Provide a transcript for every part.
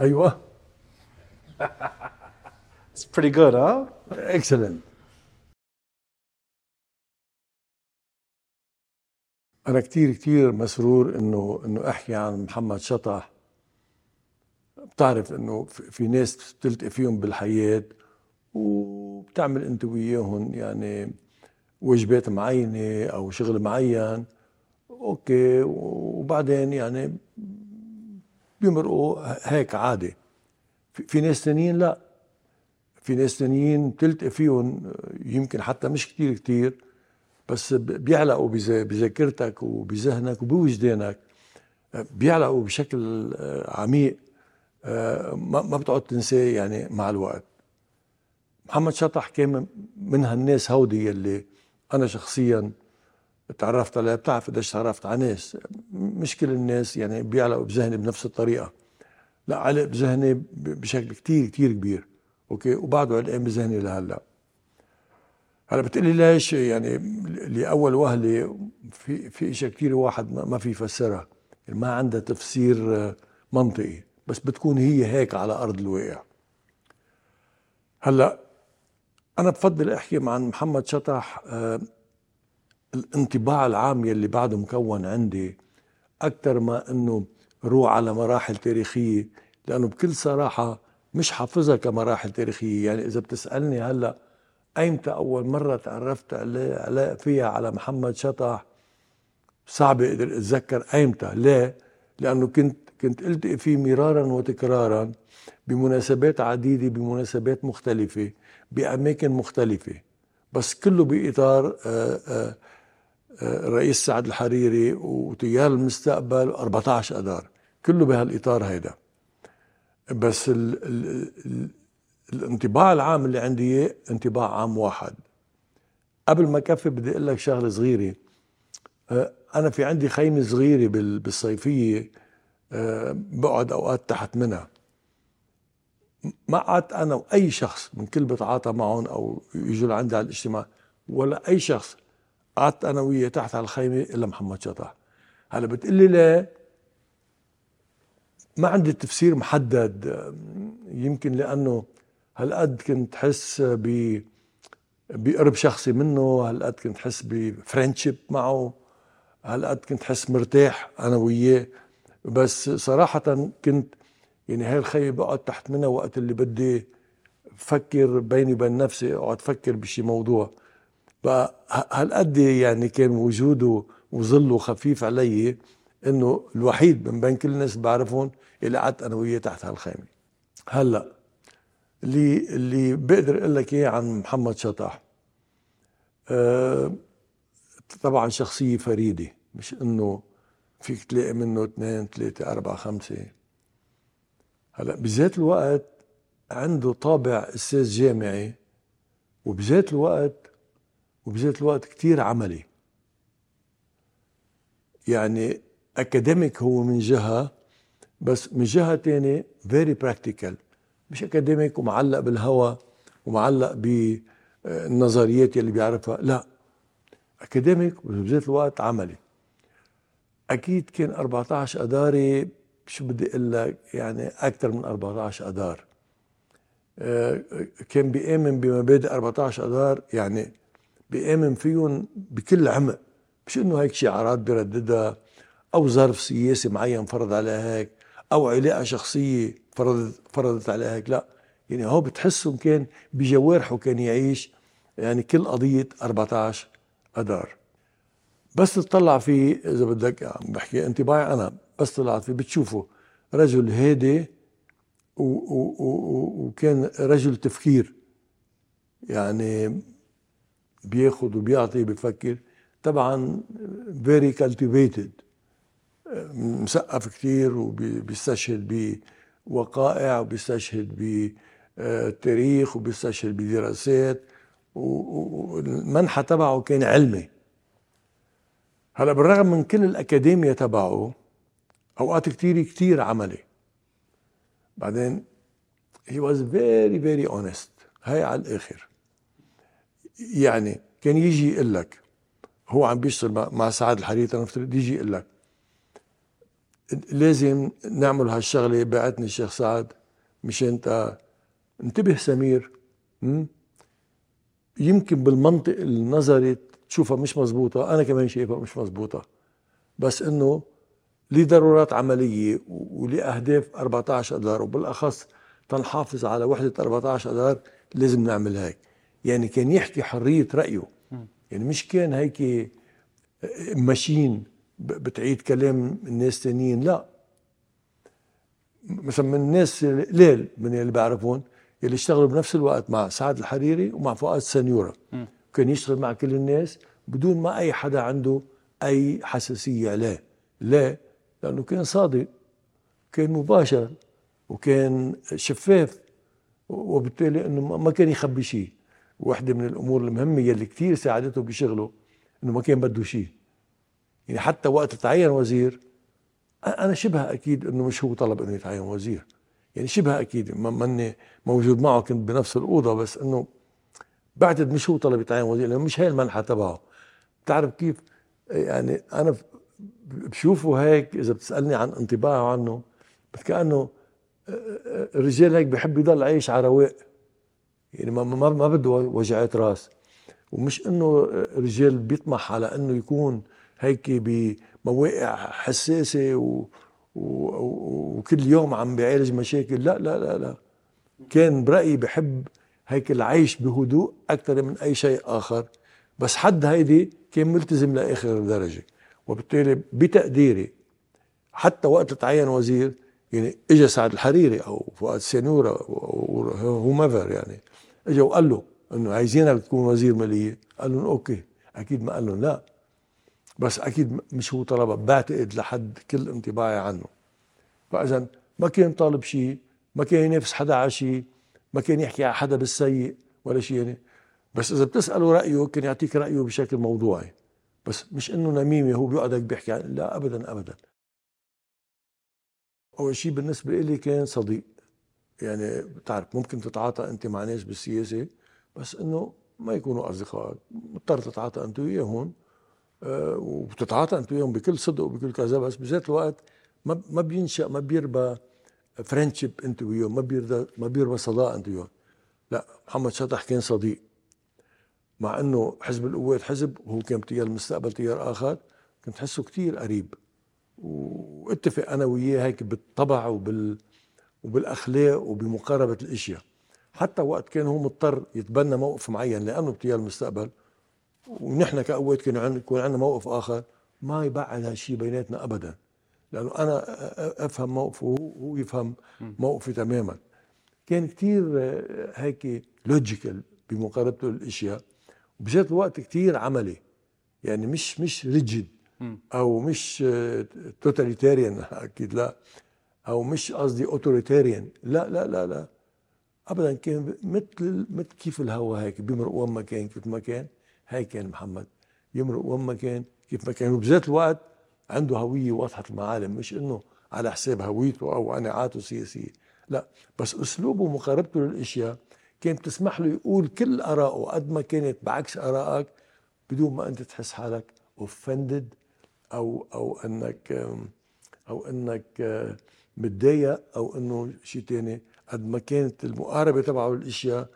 أيوه. It's pretty good, huh? Excellent. أنا كتير كتير مسرور إنه أحكي عن محمد شطح. بتعرف إنه في ناس بتلتقي فيهم بالحياة وبتعمل أنت وياهم يعني وجبات معينة أو شغل معين، أوكي، وبعدين يعني بيمرقوا هيك عادي. في ناس تانيين لا، في ناس تانيين بتلتقي فيهم يمكن حتى مش كتير كتير، بس بيعلقوا بذاكرتك وبذهنك وبوجدانك، بيعلقوا بشكل عميق ما بتقعد تنساه يعني مع الوقت. محمد شطح كان من هالناس هودي يلي أنا شخصياً تعرفت عليها. بتعرف قديش تعرفت على ناس، مش كل الناس يعني بيعلقوا بذهني بنفس الطريقة، لا، علق بذهني بشكل كتير كتير كبير، أوكي، وبعده علقان بذهني لهلا. هلا بتقلي ليش؟ يعني لأول وهلة في إشياء كتير واحد ما في يفسرها، ما عندها تفسير منطقي، بس بتكون هي هيك على أرض الواقع. هلا أنا بفضل أحكي عن محمد شطح. الانطباع العام يلي بعده مكون عندي أكتر ما أنه روح على مراحل تاريخية، لأنه بكل صراحة مش حافظها كمراحل تاريخية. يعني إذا بتسألني هلأ أيمتى أول مرة تعرفت فيها على محمد شطح، صعب أقدر أتذكر أيمتى. ليه؟ لأنه كنت ألتقي فيه مراراً وتكراراً بمناسبات عديدة، بمناسبات مختلفة، بأماكن مختلفة، بس كله بإطار رئيس سعد الحريري وتيار المستقبل و14 آذار، كله بهالإطار هيدا. بس الانطباع العام اللي عندي انطباع عام واحد. قبل ما كفي بدي أقول لك شغلة صغيرة. أنا في عندي خيمة صغيرة بالصيفية بقعد أوقات تحت منها. ما قعدت أنا وأي شخص من كل بتعاطى معهم أو يجوا عندي على الاجتماع ولا أي شخص، قعدت أنا وياه تحت على الخيمة إلا محمد شطح. هلا بتقلي لا، ما عندي تفسير محدد، يمكن لأنه هالقد كنت حس بقرب شخصي منه، هالقد كنت حس بفرنشيب معه، هالقد كنت حس مرتاح أنا وياه. بس صراحة كنت يعني هاي الخيمة بقعد تحت منها وقت اللي بدي فكر بيني وبين نفسي، اقعد فكر بشي موضوع. هالقد يعني كان وجوده وظله خفيف علي، انه الوحيد من بين كل الناس بعرفهم اللي قعدت انا وياه تحت هالخيمة. هلا اللي بقدر اقول لك ايه عن محمد شطح، طبعا شخصية فريدة، مش انه فيك تلاقي منه 2 3 4 5. هلا بذات الوقت عنده طابع أستاذ جامعي، وبذات الوقت كتير عملي. يعني أكاديميك هو من جهة، بس من جهة تانية very practical، مش أكاديميك ومعلق بالهوى ومعلق بالنظريات اللي بيعرفها، لا، أكاديميك وبذات الوقت عملي. أكيد كان 14 أداري، شو بدي اقول لك، يعني اكثر من 14 آذار. كان بيامن بمبادئ 14 آذار، يعني بيامن فيهم بكل عمق، مش انه هيك شعارات بيرددها او ظرف سياسي معين فرض عليها هيك او علاقه شخصيه فرضت عليها هيك، لا، يعني هو بتحسهم كان بجوارحه كان يعيش يعني كل قضيه 14 آذار. بس تطلع فيه، اذا بدك عم بحكي انطباعي انا، بس طلعت فيه بتشوفه رجل هادي وكان رجل تفكير، يعني بياخد وبيعطي، بيفكر، طبعا very cultivated، مسقف كتير وبيستشهد بوقائع وبيستشهد بتاريخ وبيستشهد بدراسات، والمنحة تبعه كان علمي. هلا بالرغم من كل الأكاديمية تبعه أوقات كتير كتير عملي. بعدين he was very very honest، هاي على الآخر. يعني كان يجي يقول لك، هو عم بيشتغل مع سعد الحريري، أنا بفترض يجي يقول لك لازم نعمل هالشغلة. بعتني الشيخ سعد مش انت انتبه سمير، يمكن بالمنطق النظري تشوفها مش مزبوطة، أنا كمان شايفها مش مزبوطة، بس إنه لضرورات عملية ولأهداف 14 آذار وبالأخص تنحافظ على وحدة 14 آذار لازم نعمل هيك. يعني كان يحكي حرية رأيه، يعني مش كان هيك ماشين بتعيد كلام الناس تانيين، لا مثلا من الناس ليل من اللي بعرفون اللي اشتغلوا بنفس الوقت مع سعد الحريري ومع فؤاد سنيورة، كان يشتغل مع كل الناس بدون ما أي حدا عنده أي حساسية عليه، لا لأنه كان صادق، كان مباشر، وكان شفاف، وبالتالي أنه ما كان يخبي شيء. واحدة من الأمور المهمة اللي كتير ساعدته بشغله أنه ما كان بده شيء، يعني حتى وقت تعين وزير أنا شبه أكيد أنه مش هو طلب أنه يتعين وزير، يعني شبه أكيد ماني موجود معه، كنت بنفس الأوضة، بس أنه بعتد مش هو طلب يتعين وزير لأنه مش هاي المنحة تبعه. بتعرف كيف يعني أنا بشوفه هيك، إذا بتسألني عن انطباعه عنه كأنه الرجال هيك بيحب يضل عايش على رواق، يعني ما بده وجعات راس، ومش إنه رجال بيطمح على إنه يكون هيك بمواقع حساسة وكل يوم عم بيعالج مشاكل، لا لا لا لا، كان برأيي بحب هيك العيش بهدوء أكثر من أي شيء آخر، بس حد هيدي كان ملتزم لآخر درجة. وبالتالي بتقديري حتى وقت تعين وزير يعني اجى سعد الحريري أو فؤاد سنيورة وهوميفر، يعني اجى وقال له إنه عايزينك تكون وزير مالية، قال لهم أوكي، أكيد ما قال لهم لا، بس أكيد مش هو طلبه، بعتقد لحد كل انطباعي عنه. فإذا ما كان طالب شيء، ما كان ينافس حدا على شيء، ما كان يحكي على حدا بالسيء ولا شيء يعني، بس إذا بتسأله رأيه كان يعطيك رأيه بشكل موضوعي، بس مش إنه نميمي هو بيقعدك بيحكي عن، لا أبدا أبدا. أول شيء بالنسبة إلي كان صديق، يعني بتعرف ممكن تتعاطى أنت مع ناس بالسياسة بس إنه ما يكونوا أصدقاء، مضطر تتعاطى أنت وياهم، وبتتعاطى أنت وياهم بكل صدق وبكل كذا، بس بذات الوقت ما بينشأ، ما بيربى فريندشيب أنت وياهم، ما بيربى صداقة أنت وياهم. لا، محمد شطح كان صديق، مع إنه حزب القوات حزب وهو كان تيار المستقبل تيار آخر، كنت حسه كتير قريب، واتفق أنا وياه هيك بالطبع وبالأخلاق وبمقاربة الأشياء. حتى وقت كان هو مضطر يتبنى موقف معين لأنه بتيار المستقبل ونحن كقوات يكون عندنا موقف آخر، ما يبعد هالشي بيناتنا أبدا، لأنه أنا أفهم موقفه وهو يفهم موقفي تماما. كان كتير هيك لوجيكال بمقاربته للأشياء، بذات الوقت كتير عملي، يعني مش ريجيد او مش توتاليتاريان، اكيد لا، او مش قصدي اوتوريتاريان، لا لا لا لا ابدا، كان مثل كيف الهوا هيك بيمرق وين ما كان كيف ما كان، هاي كان محمد يمرق وين ما كان كيف ما كان، وبذات الوقت عنده هويه واضحه المعالم، مش انه على حساب هويته او قناعاته السياسيه، لا، بس اسلوبه ومقاربته للاشياء كانت تسمح له يقول كل آراءه قد ما كانت بعكس آرائك بدون ما أنت تحس حالك offended أو أنك متضايق أو أنه شيء تاني، قد ما كانت المقاربة تبعه للأشياء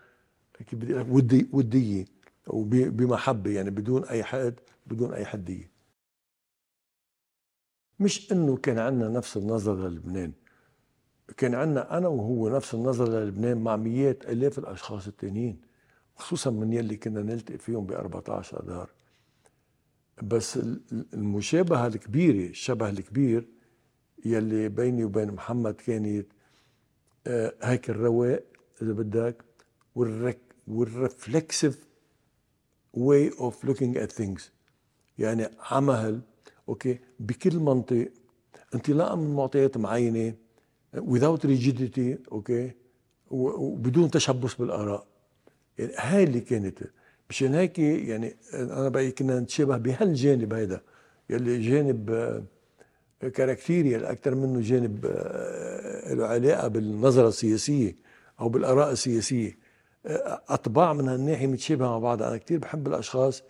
ودية وبمحبة، يعني بدون أي حقد بدون أي حدية. مش أنه كان عندنا نفس النظر للبنان، كان عندنا أنا وهو نفس النظر للبنان مع مئات آلاف الأشخاص التانيين، خصوصا من يلي كنا نلتقي فيهم ب 14 آذار. بس المشابهة الكبيرة، الشبه الكبير يلي بيني وبين محمد كانت هيك الرواق إذا بدك، والرفلكسيف way of looking at things، يعني عمهل أوكي بكل منطق، انطلاقا من معطيات معينة without rigidity، اوكي، وبدون تشبث بالآراء، يعني هاي اللي كانت. مشان هيك يعني انا بقى كنا نتشابه بهالجانب هيدا، يلي جانب كاركتيريال اكثر منه جانب له علاقه بالنظره السياسيه او بالاراء السياسيه. اطباع من هالناحيه متشابهه مع بعض. انا كثير بحب الاشخاص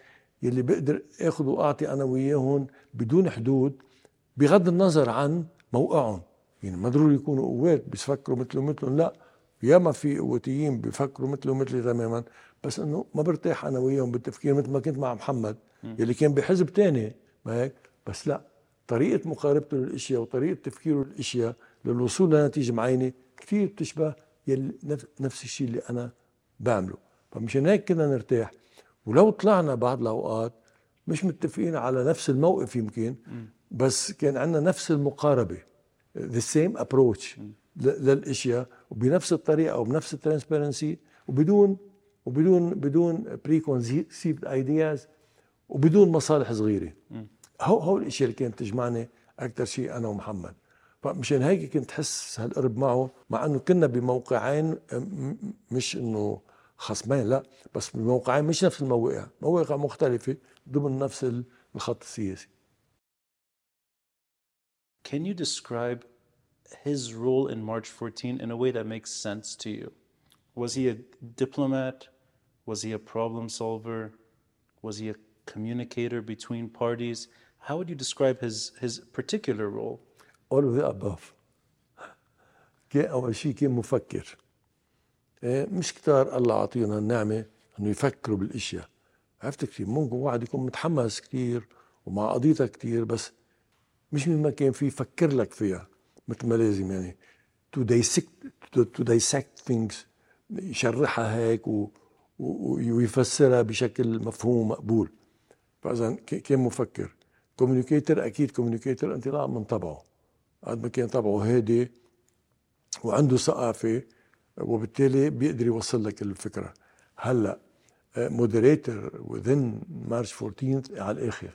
يلي بقدر اخذ واعطي انا وياهم بدون حدود، بغض النظر عن موقعهم. يعني ما ضروري يكونوا قوات بيفكروا مثلهم، لا، ياما في قوتيين بيفكروا مثلي تماما، بس انه ما برتاح انا وياهم بالتفكير. مثل ما كنت مع محمد يلي كان بحزب تاني، ما هيك؟ بس لا، طريقه مقاربته للاشياء وطريقه تفكيره للاشياء للوصول لنتيجه معينه كثير بتشبه يلي نفس الشيء اللي انا بعمله. فمشان هيك كنا نرتاح، ولو طلعنا بعض الاوقات مش متفقين على نفس الموقف يمكن، بس كان عندنا نفس المقاربه، the same approach للاشياء، وبنفس الطريقه وبنفس الترانسبيرنسي، وبدون preconceived ideas، وبدون مصالح صغيره. هو الاشياء اللي كانت تجمعني اكثر شيء انا ومحمد. فمشان هيك كنت حس هالقرب معه، مع انه كنا بموقعين مش انه خصمين، لا، بس بموقعين مش نفس المواقع، مواقع مختلفه ضمن نفس الخط السياسي. Can you describe his role in March 14 in a way that makes sense to you? Was he a diplomat? Was he a problem solver? Was he a communicator between parties? How would you describe his particular role? All of the above. أول شيء كان مفكر. مش كتار الله عطينا النعمة إنه يفكروا بالأشياء. عرفت كتير، ممكن واحد يكون متحمس كتير ومع قضيتها كتير، بس مش مما كان فيه يفكر لك فيها مثل ما لازم. يعني to dissect things، يشرحها هيك ويفسرها بشكل مفهوم مقبول. فإذا كان مفكر. كوميونيكيتر، أكيد كوميونيكيتر انطلاقا من طبعه، قد ما كان طبعه هادي وعنده ثقافة، وبالتالي بيقدر يوصل لك الفكرة. هلأ مودريتر وذن مارش 14 على الآخر،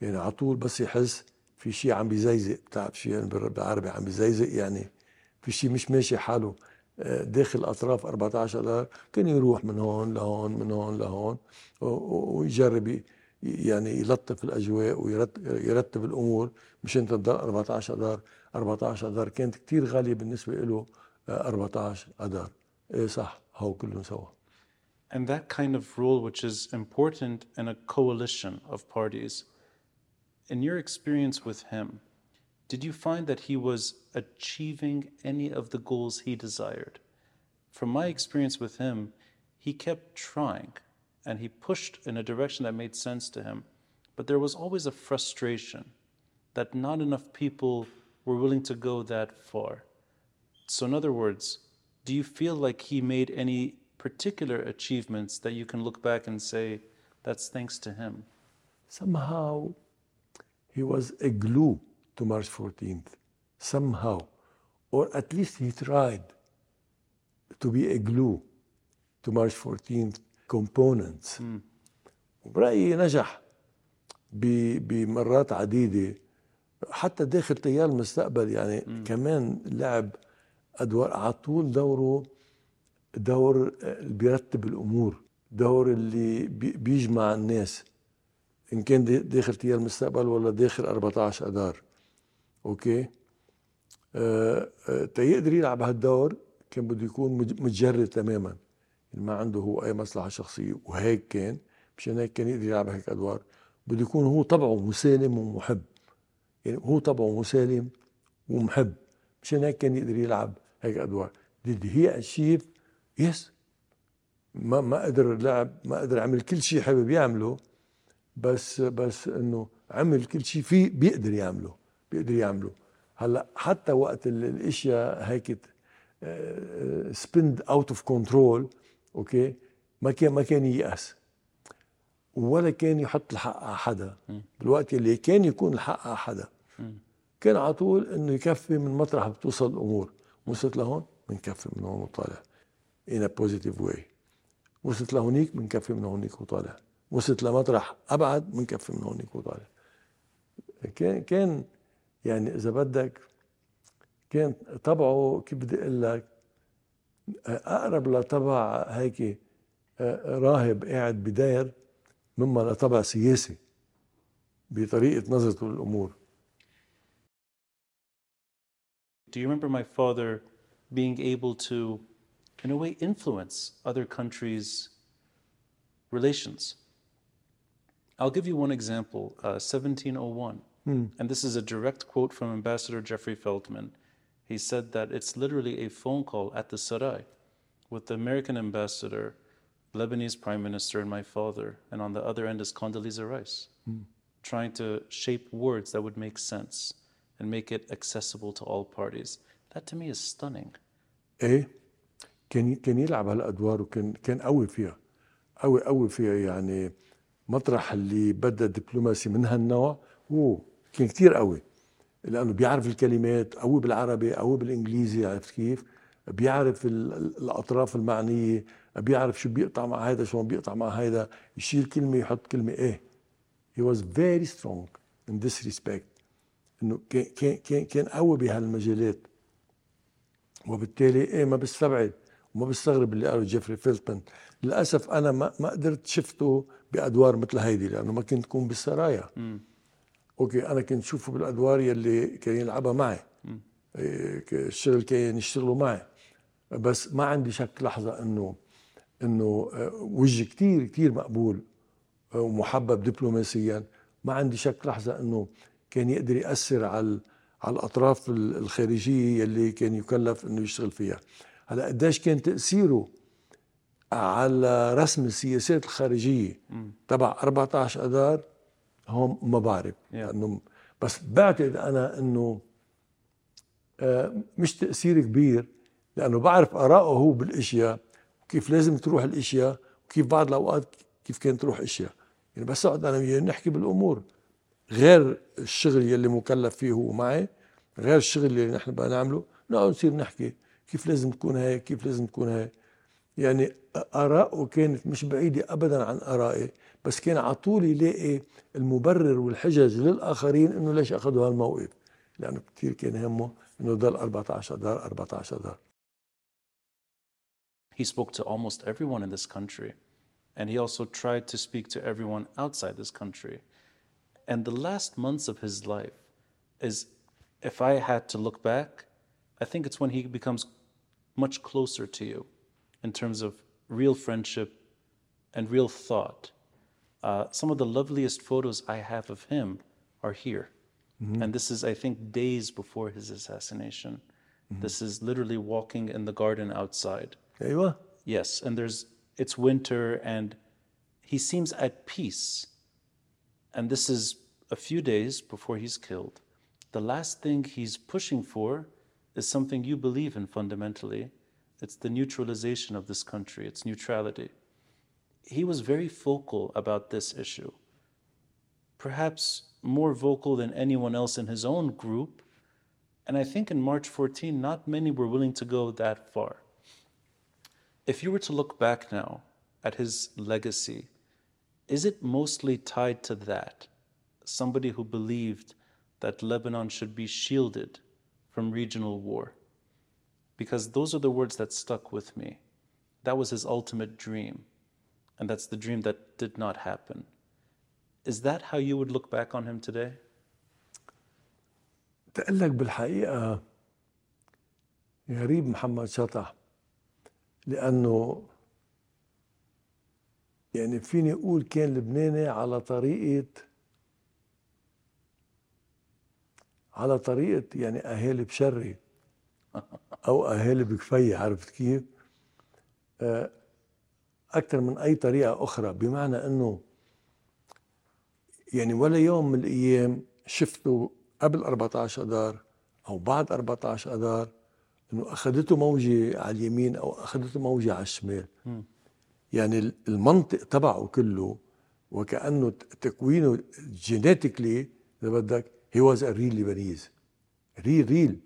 يعني على طول بس يحس في شيء عم بيزيزق، بتعرف شيء يعني بالعربي عم بيزيزق، يعني في شيء مش ماشي حاله داخل أطراف 14 آذار، كان يروح من هون لهون من هون لهون ويجرب يعني يلطف الأجواء ويرتب الأمور مشان تضل 14 آذار. 14 آذار كانت كتير غالية بالنسبة له. 14 آذار، إيه صح، هو كلهم سوا. And that kind of role which is important in a coalition of parties. In your experience with him, did you find that he was achieving any of the goals he desired? From my experience with him, he kept trying and he pushed in a direction that made sense to him. But there was always a frustration that not enough people were willing to go that far. So in other words, do you feel like he made any particular achievements that you can look back and say, that's thanks to him? Somehow, he was a glue to March 14th, somehow. Or at least he tried to be a glue to March 14th components. برأيي نجح بمرات عديدة، حتى داخل تيار المستقبل يعني كمان لعب أدوار، عطول دوره دور اللي بيرتب الأمور، دور اللي بيجمع الناس، إن كان داخل تيار المستقبل ولا داخل 14 آذار. أوكي، تيقدر يلعب هالدور، كان بده يكون متجرد تماما، ما عنده هو أي مصلحة شخصية، وهيك كان، مشان هيك كان يقدر يلعب هيك أدوار. بده يكون هو طبعه مسالم ومحب، يعني هو طبعه مسالم ومحب، مشان هيك كان يقدر يلعب هيك أدوار. did he achieve؟ yes. ما قدر لعب، ما قدر عمل كل شيء حابب يعمله، بس انه عمل كل شيء فيه بيقدر يعمله. هلا حتى وقت الاشياء هيك سبند اوت اوف كنترول، اوكي، ما كان ييأس ولا كان يحط الحق على حدا. بالوقت اللي كان يكون الحق على حدا كان على طول انه يكفي من مطرح بتوصل الامور. وصلت لهون بنكفي من هون وطالع in a positive way، وصلت لهونيك بنكفي من هونيك وطالع، وصلت لمطرح أبعد بنكفي من هونيك وطالع. كان يعني إذا بدك كان طبعه، كيف بدي أقول لك، أقرب لطبع هيك راهب قاعد بداير مما لطبع سياسي بطريقة نظرته للأمور. Do you remember my father being able to, in a way, influence other countries' relations? I'll give you one example, 1701. And this is a direct quote from Ambassador Jeffrey Feldman. He said that it's literally a phone call at the Sarai with the American ambassador, Lebanese prime minister, and my father. And on the other end is Condoleezza Rice, trying to shape words that would make sense and make it accessible to all parties. That to me is stunning. ايه كان يلعب هالادوار وكان قوي فيها قوي فيها يعني مطرح اللي بدأ دبلوماسي من هالنوع كان كتير قوي لانه بيعرف الكلمات قوي بالعربي قوي بالانجليزي عرفت كيف بيعرف الاطراف المعنيه بيعرف شو بيقطع مع هيدا شو ما بيقطع مع هيدا يشيل كلمه يحط كلمه he was very strong in this respect انه كان قوي بهالمجالات وبالتالي ما بستبعد وما بستغرب اللي قاله جيفري فيلتون للاسف انا ما قدرت شفته بادوار مثل هيدي لانه ما كنت كون بالسرايا اوكي انا كنت شوفه بالادوار يلي كان يلعبها معي الشغل كان يشتغلوا معي بس ما عندي شك لحظه انه وجه كتير كتير مقبول ومحبب دبلوماسيا ما عندي شك لحظه انه كان يقدر ياثر على الاطراف الخارجيه اللي كان يكلف انه يشتغل فيها هلا قديش كان تاثيره على رسم السياسات الخارجيه تبع 14 اذار هم ما بعرف لانه بس بعتقد انا انه مش تاثير كبير لانه بعرف آراءه هو بالاشياء وكيف لازم تروح الاشياء وكيف بعض الاوقات كيف كانت تروح اشياء يعني بس اقعد انا وياه نحكي بالامور غير الشغل يلي مكلف فيه هو معي غير الشغل اللي نحن بقى نعمله نقعد نصير نحكي كيف لازم تكون هيك كيف لازم تكون هيك يعني آراءه كانت مش بعيدة أبدا عن آرائي بس كان عطول يلاقي المبرر والحجج للآخرين إنه ليش أخذوا هالموقف لأنه كتير كان همه إنه ضل 14 آذار 14 آذار He spoke to almost everyone in this country and he also tried to speak to everyone outside this country And the last months of his life is, if I had to look back, I think it's when he becomes much closer to you in terms of real friendship and real thought. Some of the loveliest photos I have of him are here. And this is, I think, days before his assassination. This is literally walking in the garden outside. Yes, and it's winter and he seems at peace. And this is a few days before he's killed. The last thing he's pushing for is something you believe in fundamentally. It's the neutralization of this country, its neutrality. He was very vocal about this issue, perhaps more vocal than anyone else in his own group. And I think in March 14, not many were willing to go that far. If you were to look back now at his legacy, Is it mostly tied to that? Somebody who believed that Lebanon should be shielded from regional war. Because those are the words that stuck with me. That was his ultimate dream. And that's the dream that did not happen. Is that how you would look back on him today? تقلك بالحقيقة غريب محمد شطح لأنه يعني فيني أقول كان لبناني على طريقة يعني أهالي بشري أو أهالي بكفية عرفت كيف أكثر من أي طريقة أخرى بمعنى أنه يعني ولا يوم من الأيام شفته قبل 14 أذار أو بعد 14 أذار أنه أخذته موجة على اليمين أو أخذته موجة على الشمال يعني المنطق تبعه كله وكأنه تكوينه جيناتيكلي إذا بدك he was a real Lebanese real يعني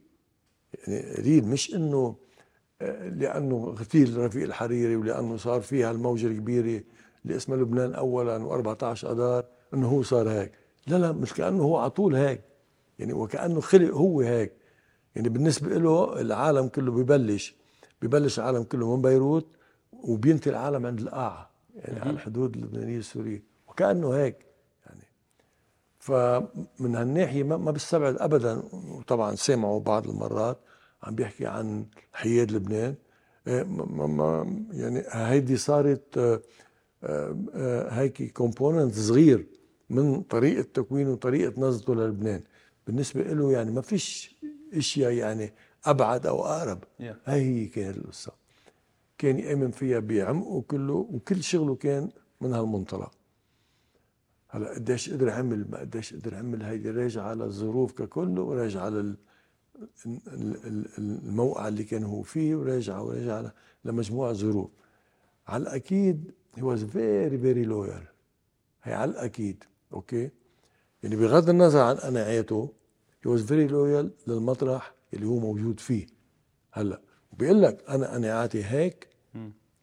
real مش إنه لأنه اغتيل رفيق الحريري ولأنه صار فيها الموجة الكبيرة اللي اسمها لبنان أولاً و14 أذار إنه هو صار هيك لا مش كأنه هو عطول هيك يعني وكأنه خلق هو هيك يعني بالنسبة له العالم كله ببلش العالم كله من بيروت وبينتهي العالم عند القاعة يعني على الحدود اللبنانية السورية وكأنه هيك يعني فمن هالناحية ما بستبعد أبدا وطبعا سمعوا بعض المرات عم بيحكي عن حياد لبنان ما يعني هيدي صارت هيك كومبوننت صغير من طريقه تكوينه وطريقه نظرته للبنان. بالنسبه له يعني ما فيش اشياء يعني ابعد او اقرب. هي كانت القصه، كان يامن فيها بعمقه كله، وكل شغله كان من هالمنطلق. هلا قديش قدر يعمل، ما قديش قدر يعمل، هيدي راجعه على الظروف ككله، وراجعه على الموقع اللي كان هو فيه، وراجعه لمجموعه ظروف. على الاكيد هو فيري لويال، هي على الاكيد. اوكي، يعني بغض النظر عن قناعاته هو فيري لويال للمطرح اللي هو موجود فيه هلا. وبيقول لك انا قناعاتي هيك،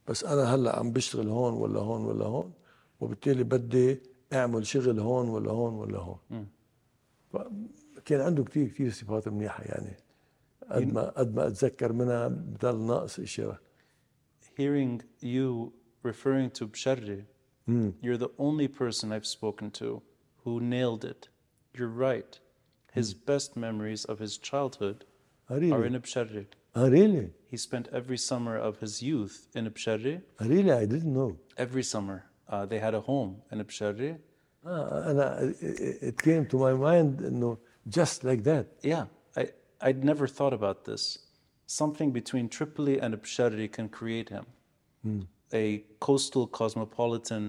بس انا هلا عم بشتغل هون ولا هون ولا هون، وبالتالي بدي اعمل شغل هون ولا هون ولا هون. كان عنده كثير صفات منيحه، يعني قد ما اتذكر منها بضل ناقص اشياء. Hearing you referring to Bsharri, you're the only person I've spoken to who nailed it. You're right. His best memories of his childhood are in Bsharri. Really? He spent every summer of his youth in Bsharri. Really? I didn't know. Every summer. They had a home in Bsharri. It came to my mind, just like that. Yeah, I'd never thought about this. Something between Tripoli and Bsharri can create him. A coastal cosmopolitan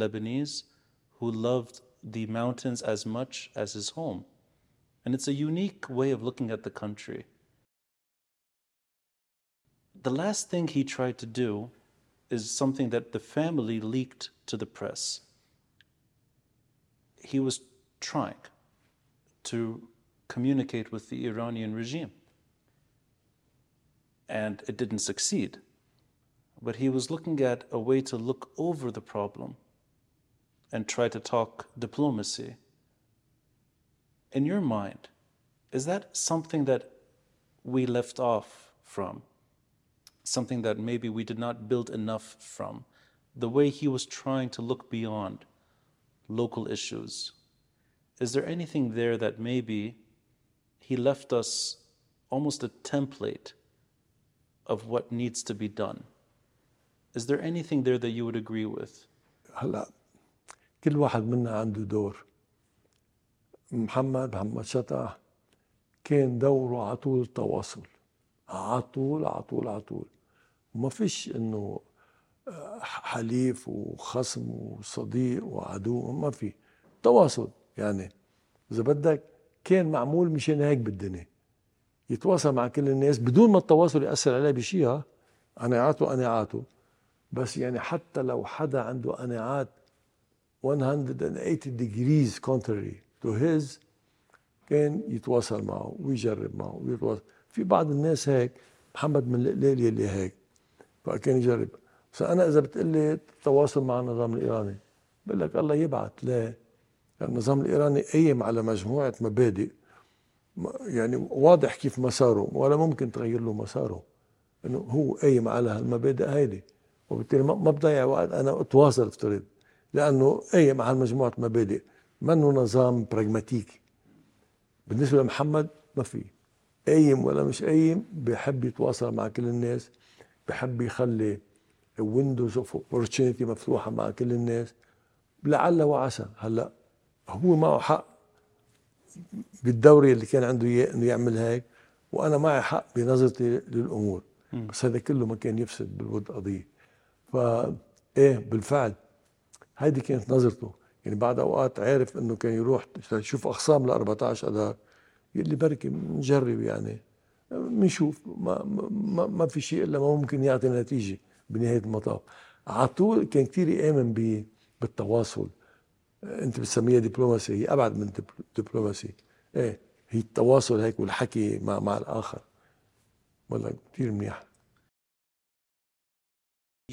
Lebanese who loved the mountains as much as his home. And it's a unique way of looking at the country. The last thing he tried to do is something that the family leaked to the press. He was trying to communicate with the Iranian regime. And it didn't succeed. But he was looking at a way to look over the problem and try to talk diplomacy. In your mind, is that something that we left off from? Something that maybe we did not build enough from? The way he was trying to look beyond local issues. Is there anything there that maybe he left us almost a template of what needs to be done? Is there anything there that you would agree with? هلا كل واحد منا عنده دور. محمد شطح كان دوره على طول التواصل، على طول على طول على طول. ما فيش انه حليف وخصم وصديق وعدو، ما في تواصل. يعني اذا بدك كان معمول مشان هيك بالدنيا، يتواصل مع كل الناس بدون ما التواصل ياثر عليه بشيء. قناعاته بس، يعني حتى لو حدا عنده قناعات 180 degrees contrary to his، كان يتواصل معه ويجرب معه ويتواصل. في بعض الناس هيك، محمد من القليل يلي هيك، فكان يجرب. بس انا اذا بتقلي تواصل مع النظام الايراني، بقول لك الله يبعث. لا، النظام الايراني قيم على مجموعه مبادئ، يعني واضح كيف مساره ولا ممكن تغير له مساره، انه هو قايم على هالمبادئ هيدي. وبالتالي ما بضيع وقت انا اتواصل افترض، لانه قايم على مجموعه مبادئ، منه نظام براغماتيكي. بالنسبه لمحمد ما في قايم ولا مش قايم، بحب يتواصل مع كل الناس، بحب يخلي ويندوز اوف اوبورتيونيتي مفتوحه مع كل الناس، لعل وعسى. هلا هو معه حق بالدوري اللي كان عنده اياه انه يعمل هيك، وانا معي حق بنظرتي للامور. بس هذا كله ما كان يفسد بالود قضيه. فا ايه بالفعل هيدي كانت نظرته. يعني بعد اوقات عارف انه كان يروح يشوف اخصام ل 14 اذار، يقول لي بركي نجرب، يعني بنشوف، ما في شيء الا ما ممكن يعطي نتيجه بنهايه المطاف. على طول كان كثير يامن بالتواصل. انت بتسميها دبلوماسي، هي ابعد من دبلوماسي. ايه، هي التواصل هيك والحكي مع الاخر. والله كثير منيح.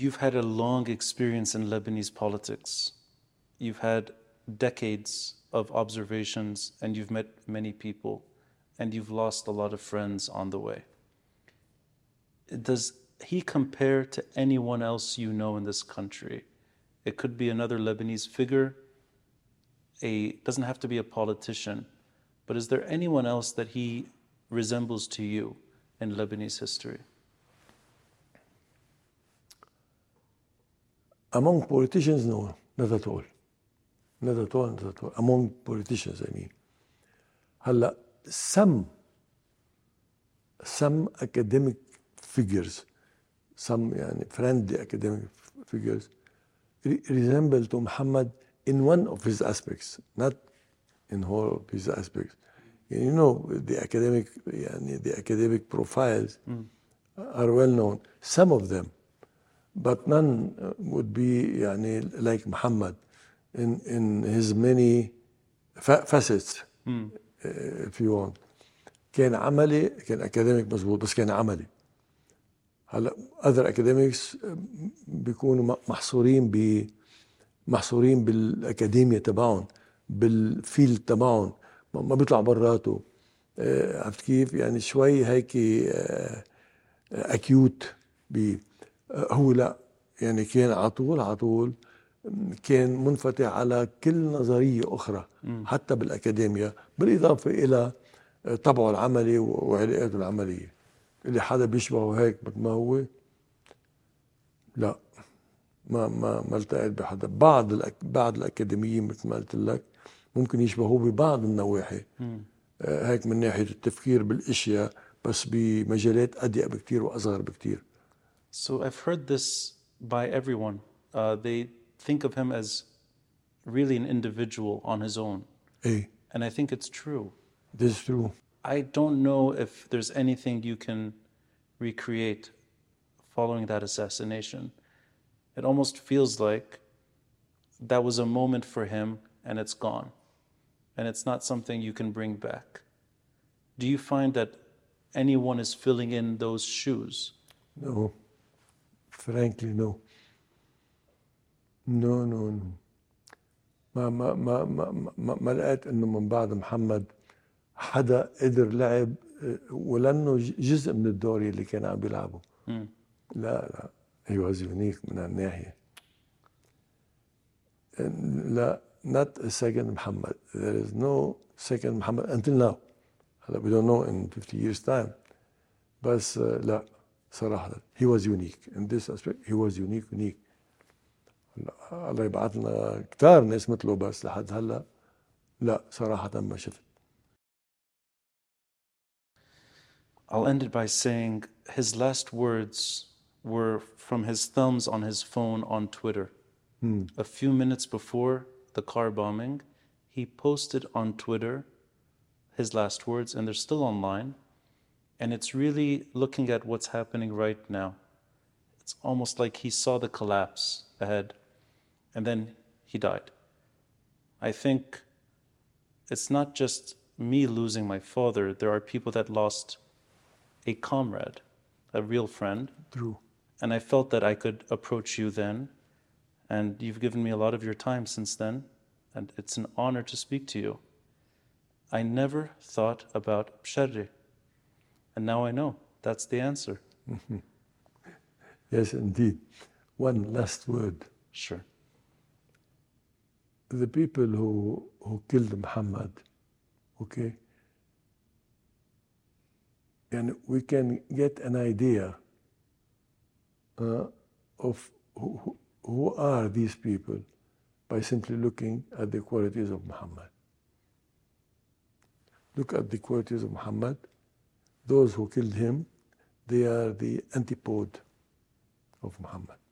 You've had a long experience in Lebanese politics. You've had decades of observations and you've met many people and you've lost a lot of friends on the way. Does he compare to anyone else you know in this country? It could be another Lebanese figure. It doesn't have to be a politician, but is there anyone else that he resembles to you in Lebanese history? Among politicians, no, not at all. not at all, among politicians I mean. هلا some academic figures, some يعني friendly academic figures resemble to Muhammad in one of his aspects, not in all of his aspects. You know, the academic profiles are well known, some of them, but none would be like Muhammad in his many facets, if you want. كان عملي, كان academic مزبوط, بس كان عملي. هلا other academics بيكونوا محصورين بالاكاديمية تبعهم, بالفيلد تبعهم, ما بيطلع براته. عرفت كيف؟ يعني شوي هيك اكيوت. هو لا, يعني كان على طول كان منفتح على كل نظرية أخرى حتى بالأكاديمية, بالإضافة إلى طبعه العملي وعلاقاته العملية. اللي حدا بيشبهه هيك مثل ما هو, لا ما التقيت بحدا. بعض الأكاديميين مثل ما قلت لك ممكن يشبهوه ببعض النواحي, هيك من ناحية التفكير بالأشياء, بس بمجالات أضيق بكتير وأصغر بكتير. So I've heard this by everyone. They think of him as really an individual on his own. Hey. And I think it's true. This is true. I don't know if there's anything you can recreate following that assassination. It almost feels like that was a moment for him and it's gone. And it's not something you can bring back. Do you find that anyone is filling in those shoes? No. Frankly, no. No. ما لقيت إنه من بعد محمد حدا قدر لعب ولأنه جزء من الدوري اللي كان عم بيلعبه. لا he was unique من هالناحية. لا, not a second محمد. There is no second محمد until now. We don't know in 50 years time. بس لا صراحة, he was unique in this aspect. He was unique. الله يبعث لنا كتار ناس مثله, بس لحد هلا لا صراحة ما شفت. I'll end it by saying his last words were from his thumbs on his phone on Twitter. A few minutes before the car bombing, he posted on Twitter his last words, and they're still online. And it's really looking at what's happening right now. It's almost like he saw the collapse ahead, and then he died. I think it's not just me losing my father. There are people that lost a comrade, a real friend. True. And I felt that I could approach you then, and you've given me a lot of your time since then, and it's an honor to speak to you. I never thought about Bsharri. And now I know that's the answer. Yes, indeed. One last word. Sure. The people who killed Muhammad, okay? And we can get an idea of who are these people by simply looking at the qualities of Muhammad. Look at the qualities of Muhammad. Those who killed him, they are the antipode of Muhammad.